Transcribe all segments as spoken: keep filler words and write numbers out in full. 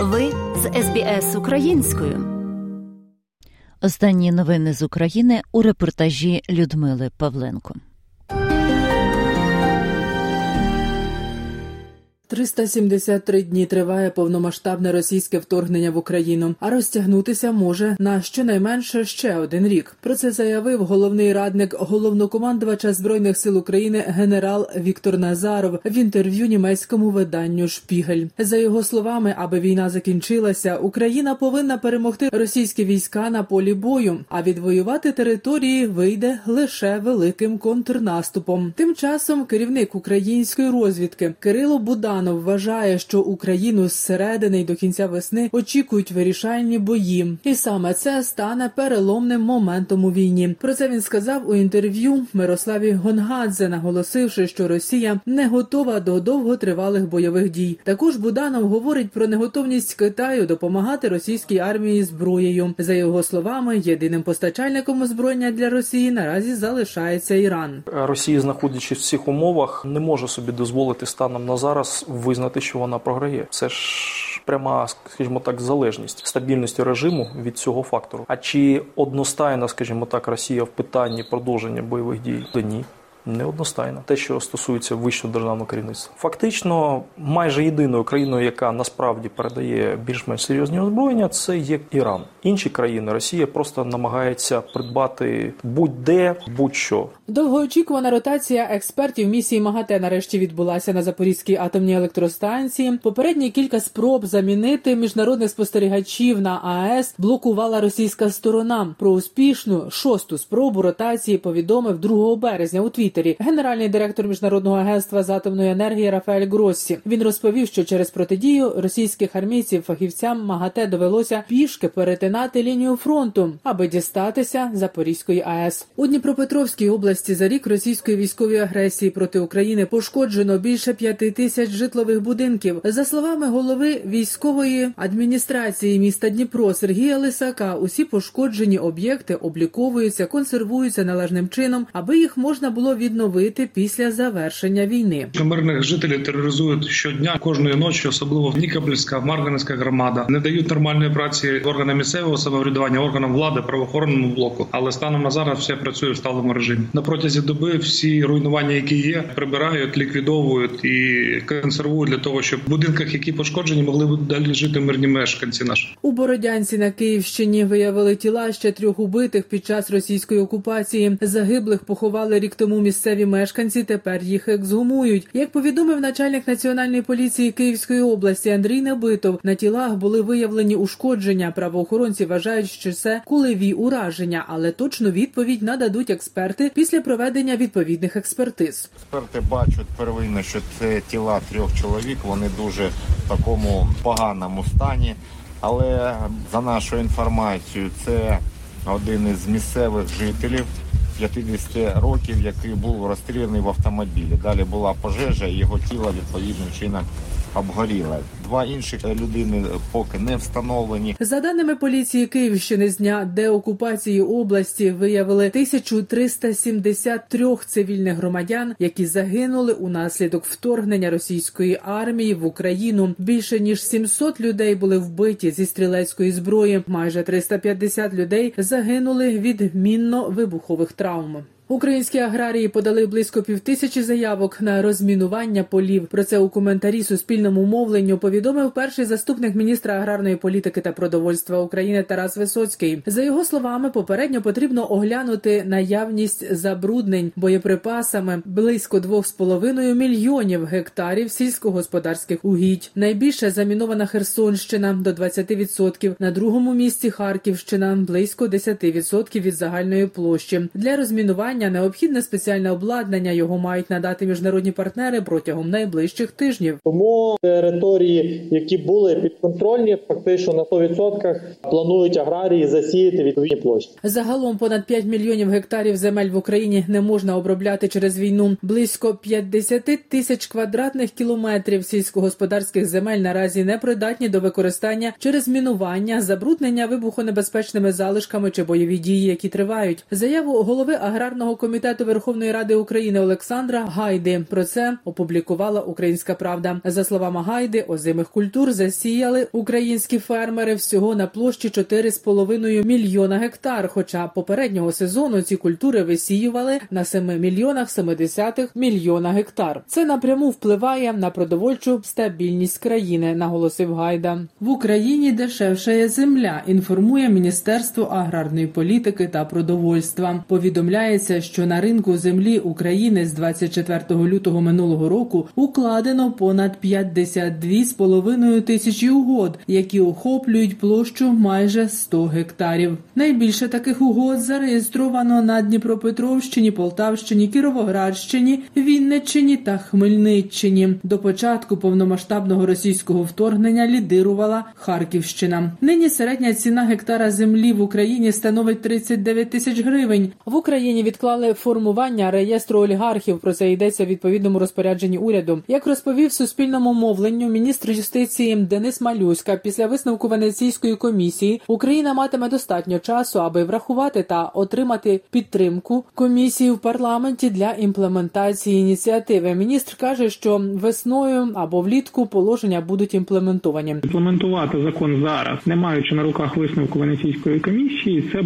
Ви з СБС Українською. Останні новини з України у репортажі Людмили Павленко. триста сімдесят три дні триває повномасштабне російське вторгнення в Україну, а розтягнутися може на щонайменше ще один рік. Про це заявив головний радник головнокомандувача Збройних сил України генерал Віктор Назаров в інтерв'ю німецькому виданню «Шпігель». За його словами, аби війна закінчилася, Україна повинна перемогти російські війська на полі бою, а відвоювати території вийде лише великим контрнаступом. Тим часом керівник української розвідки Кирило Будан Буданов вважає, що Україну зсередини й до кінця весни очікують вирішальні бої. І саме це стане переломним моментом у війні. Про це він сказав у інтерв'ю Мирославі Гонгадзе, наголосивши, що Росія не готова до довготривалих бойових дій. Також Буданов говорить про неготовність Китаю допомагати російській армії зброєю. За його словами, єдиним постачальником озброєння для Росії наразі залишається Іран. Росія, знаходячись в цих умовах, не може собі дозволити станом на зараз визнати, що вона програє. Це ж пряма, скажімо так, залежність стабільності режиму від цього фактору. А чи одностайна, скажімо так, Росія в питанні продовження бойових дій? Та ні. Неодностайно. Те, що стосується вищого державного керівництва. Фактично, майже єдиною країною, яка насправді передає більш-менш серйозні озброєння, це є Іран. Інші країни Росія просто намагається придбати будь-де, будь-що. Довгоочікувана ротація експертів місії МАГАТЕ нарешті відбулася на Запорізькій атомній електростанції. Попередні кілька спроб замінити міжнародних спостерігачів на АЕС блокувала російська сторона. Про успішну шосту спробу ротації повідомив другого березня у Твіттері генеральний директор Міжнародного агентства з атомної енергії Рафаель Гроссі. Він розповів, що через протидію російських армійців фахівцям МАГАТЕ довелося пішки перетинати лінію фронту, аби дістатися Запорізької АЕС. У Дніпропетровській області за рік російської військової агресії проти України пошкоджено більше п'яти тисяч житлових будинків. За словами голови військової адміністрації міста Дніпро Сергія Лисака, усі пошкоджені об'єкти обліковуються, консервуються належним чином, аби їх можна було відбувати. відновити після завершення війни. Мирних жителів тероризують щодня, кожної ночі, особливо Нікопольська, Марганецька громада. Не дають нормальної праці органам місцевого самоврядування, органам влади, правоохоронному блоку. Але станом на зараз все працює в сталому режимі. На протязі доби всі руйнування, які є, прибирають, ліквідовують і консервують для того, щоб в будинках, які пошкоджені, могли б далі жити мирні мешканці наші. У Бородянці на Київщині виявили тіла ще трьох убитих під час російської окупації. Загиблих поховали рік тому місцеві мешканці, тепер їх ексгумують. Як повідомив начальник Національної поліції Київської області Андрій Набитов, на тілах були виявлені ушкодження. Правоохоронці вважають, що це кулеві ураження, але точну відповідь нададуть експерти після проведення відповідних експертиз. Експерти бачать первинно, що це тіла трьох чоловік, вони дуже в такому поганому стані, але за нашою інформацією це один із місцевих жителів, п'ятдесят років, який був розстріляний в автомобілі. Далі була пожежа, його тіло відповідним чином обгоріло. Два інших людини поки не встановлені. За даними поліції Київщини, з дня деокупації області виявили тисячу триста сімдесят три цивільних громадян, які загинули унаслідок вторгнення російської армії в Україну. Більше ніж сімсот людей були вбиті зі стрілецької зброї. Майже триста п'ятдесят людей загинули від мінно-вибухових травм. Українські аграрії подали близько півтисячі заявок на розмінування полів. Про це у коментарі Суспільному мовленню повідомив перший заступник міністра аграрної політики та продовольства України Тарас Висоцький. За його словами, попередньо потрібно оглянути наявність забруднень боєприпасами близько два з половиною мільйонів гектарів сільськогосподарських угідь. Найбільше замінована Херсонщина – до двадцять відсотків. На другому місці Харківщина – близько десять відсотків від загальної площі. Для розмінування необхідне спеціальне обладнання. Його мають надати міжнародні партнери протягом найближчих тижнів. Тому території, які були підконтрольні, фактично на сто відсотків планують аграрії засіяти відповідні площі. Загалом понад п'ять мільйонів гектарів земель в Україні не можна обробляти через війну. Близько п'ятдесят тисяч квадратних кілометрів сільськогосподарських земель наразі непридатні до використання через мінування, забруднення вибухонебезпечними залишками чи бойові дії, які тривають. Заяву голови аграрної комітету Верховної Ради України Олександра Гайди. Про це опублікувала «Українська правда». За словами Гайди, озимий озимих культур засіяли українські фермери всього на площі чотири з половиною мільйона гектар, хоча попереднього сезону ці культури висіювали на семи мільйонах сімдесяти мільйона гектар. Це напряму впливає на продовольчу стабільність країни, наголосив Гайда. В Україні дешевшає земля, інформує Міністерство аграрної політики та продовольства. Повідомляється, що на ринку землі України з двадцять четвертого лютого минулого року укладено понад п'ятдесят дві з половиною тисячі угод, які охоплюють площу майже сто гектарів. Найбільше таких угод зареєстровано на Дніпропетровщині, Полтавщині, Кіровоградщині, Вінниччині та Хмельниччині. До початку повномасштабного російського вторгнення лідирувала Харківщина. Нині середня ціна гектара землі в Україні становить тридцять дев'ять тисяч гривень. В Україні відклали формування реєстру олігархів. Про це йдеться в відповідному розпорядженні уряду. Як розповів Суспільному мовленню міністр юстиції Денис Малюська, після висновку Венеційської комісії Україна матиме достатньо часу, аби врахувати та отримати підтримку комісії в парламенті для імплементації ініціативи. Міністр каже, що весною або влітку положення будуть імплементовані. Імплементувати закон зараз, не маючи на руках висновку Венеційської комісії, це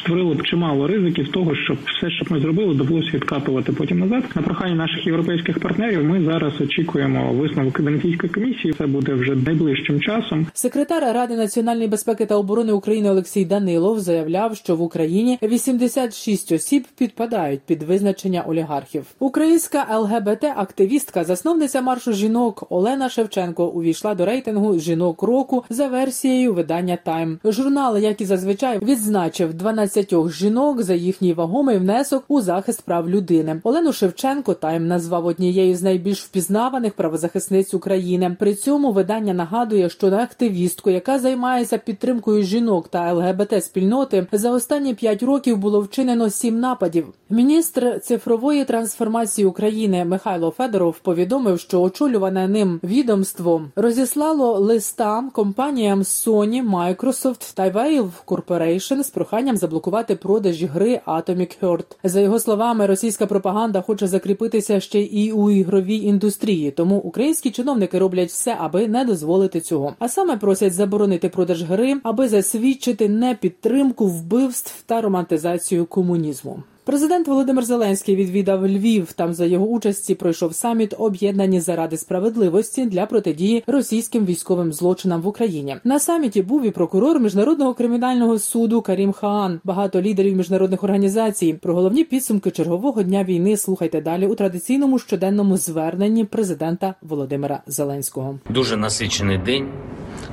створило б чимало ризиків того, щоб все, що ми зробили, довелося відкатувати потім назад. На прохання наших європейських партнерів ми зараз очікуємо висновок Венеційської комісії. Це буде вже найближчим часом. Секретар Ради національної безпеки та оборони України Олексій Данилов заявляв, що в Україні вісімдесят шість осіб підпадають під визначення олігархів. Українська ел ге бе те-активістка, засновниця маршу жінок Олена Шевченко увійшла до рейтингу «Жінок року» за версією видання «Тайм». Журнал, як і зазвичай, відзначив дванадцятьох жінок за їхній вагомий внесок у захист прав людини. Олену Шевченко «Тайм» назвав однією з найбільш впізнаваних правозахисниць України. При цьому видання нагадує, що на активістку, яка займається підтримкою жінок та ел ге бе те-спільноти, за останні п'ять років було вчинено сім нападів. Міністр цифрової трансформації України Михайло Федоров повідомив, що очолюване ним відомство розіслало листа компаніям Sony, Microsoft та Valve Corporation з проханням заблокувати продаж гри Atomic Heart. За його словами, російська пропаганда хоче закріпитися ще і у ігровій індустрії, тому українські чиновники роблять все, аби не дозволити цього. А саме просять заборонити продаж гри, аби засвідчити непідтримку вбивств та романтизацію комунізму. Президент Володимир Зеленський відвідав Львів. Там за його участі пройшов саміт «Об'єднані заради справедливості» для протидії російським військовим злочинам в Україні. На саміті був і прокурор Міжнародного кримінального суду Карім Хан, багато лідерів міжнародних організацій. Про головні підсумки чергового дня війни слухайте далі у традиційному щоденному зверненні президента Володимира Зеленського. Дуже насичений день.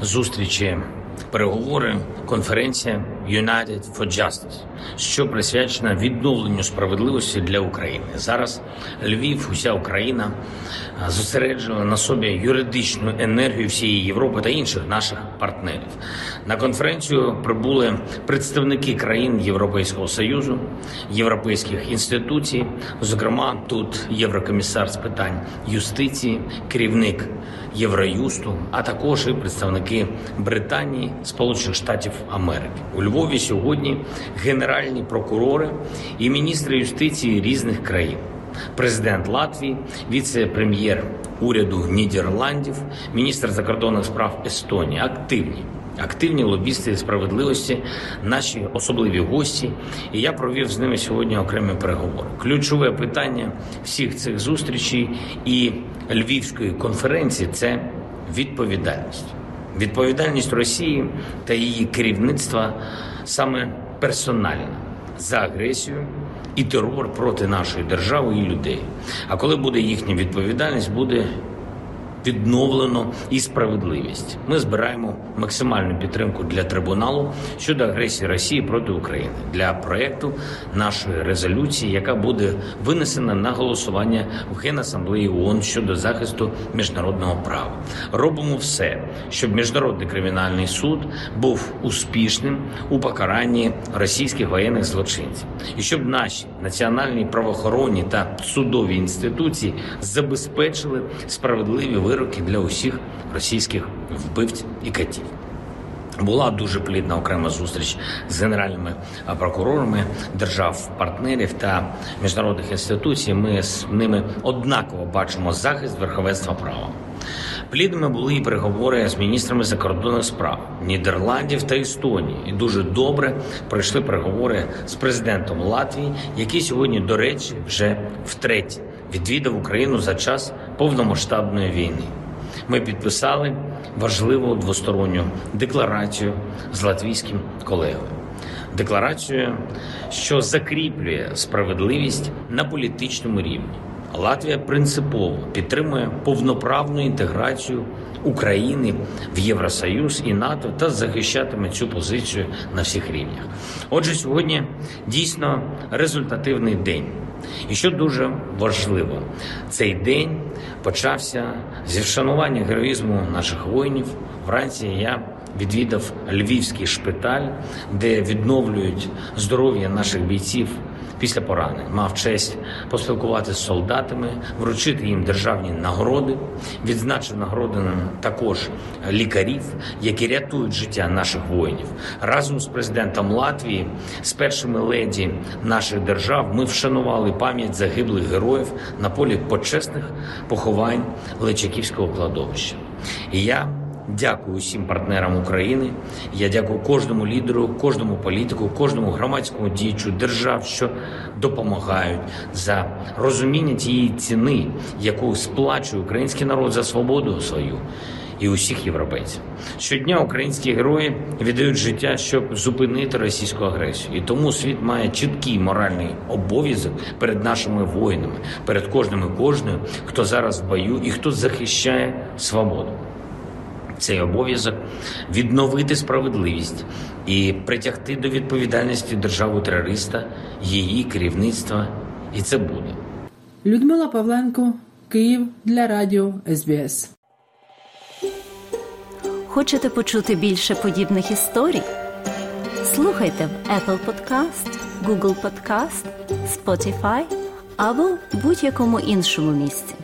Зустрічі, переговори, конференція «United for Justice», що присвячена відновленню справедливості для України. Зараз Львів, уся Україна зосереджена на собі юридичну енергію всієї Європи та інших наших партнерів. На конференцію прибули представники країн Європейського Союзу, європейських інституцій, зокрема тут Єврокомісар з питань юстиції, керівник Євроюсту, а також і представники Британії, Сполучених Штатів Америки. У Львові сьогодні генеральні прокурори і міністри юстиції різних країн, президент Латвії, віце-прем'єр уряду Нідерландів, міністр закордонних справ Естонії. Активні. Активні лобісти справедливості, наші особливі гості, і я провів з ними сьогодні окремі переговори. Ключове питання всіх цих зустрічей і Львівської конференції – це відповідальність. Відповідальність Росії та її керівництва саме персонально за агресію і терор проти нашої держави і людей. А коли буде їхня відповідальність, буде відновлено і справедливість. Ми збираємо максимальну підтримку для трибуналу щодо агресії Росії проти України для проєкту нашої резолюції, яка буде винесена на голосування в Генасамблеї ООН щодо захисту міжнародного права. Робимо все, щоб Міжнародний кримінальний суд був успішним у покаранні російських воєнних злочинців. І щоб наші національні правоохоронні та судові інституції забезпечили справедливі вироки Вироки для усіх російських вбивць і катів. Була дуже плідна окрема зустріч з генеральними прокурорами держав-партнерів та міжнародних інституцій. Ми з ними однаково бачимо захист верховенства права. Плідними були і переговори з міністрами закордонних справ Нідерландів та Естонії. І дуже добре пройшли переговори з президентом Латвії, який сьогодні, до речі, вже втретє відвідав Україну за час повномасштабної війни. Ми підписали важливу двосторонню декларацію з латвійським колегою. Декларацію, що закріплює справедливість на політичному рівні. Латвія принципово підтримує повноправну інтеграцію України в Євросоюз і НАТО та захищатиме цю позицію на всіх рівнях. Отже, сьогодні дійсно результативний день. І що дуже важливо, цей день почався зі вшанування героїзму наших воїнів. Вранці я відвідав Львівський шпиталь, де відновлюють здоров'я наших бійців після поранень. Мав честь поспілкуватися з солдатами, вручити їм державні нагороди, відзначив нагородами також лікарів, які рятують життя наших воїнів. Разом з президентом Латвії, з першими леді наших держав, ми вшанували пам'ять загиблих героїв на полі почесних поховань Лечаківського кладовища. І я дякую усім партнерам України, я дякую кожному лідеру, кожному політику, кожному громадському діячу держав, що допомагають за розуміння тієї ціни, яку сплачує український народ за свободу свою і усіх європейців. Щодня українські герої віддають життя, щоб зупинити російську агресію. І тому світ має чіткий моральний обов'язок перед нашими воїнами, перед кожним і кожною, хто зараз в бою і хто захищає свободу. Цей обов'язок – відновити справедливість і притягти до відповідальності державу-терориста, її керівництва. І це буде. Людмила Павленко, Київ, для радіо ес бі ес. Хочете почути більше подібних історій? Слухайте в Apple Podcast, Google Podcast, Spotify або будь-якому іншому місці.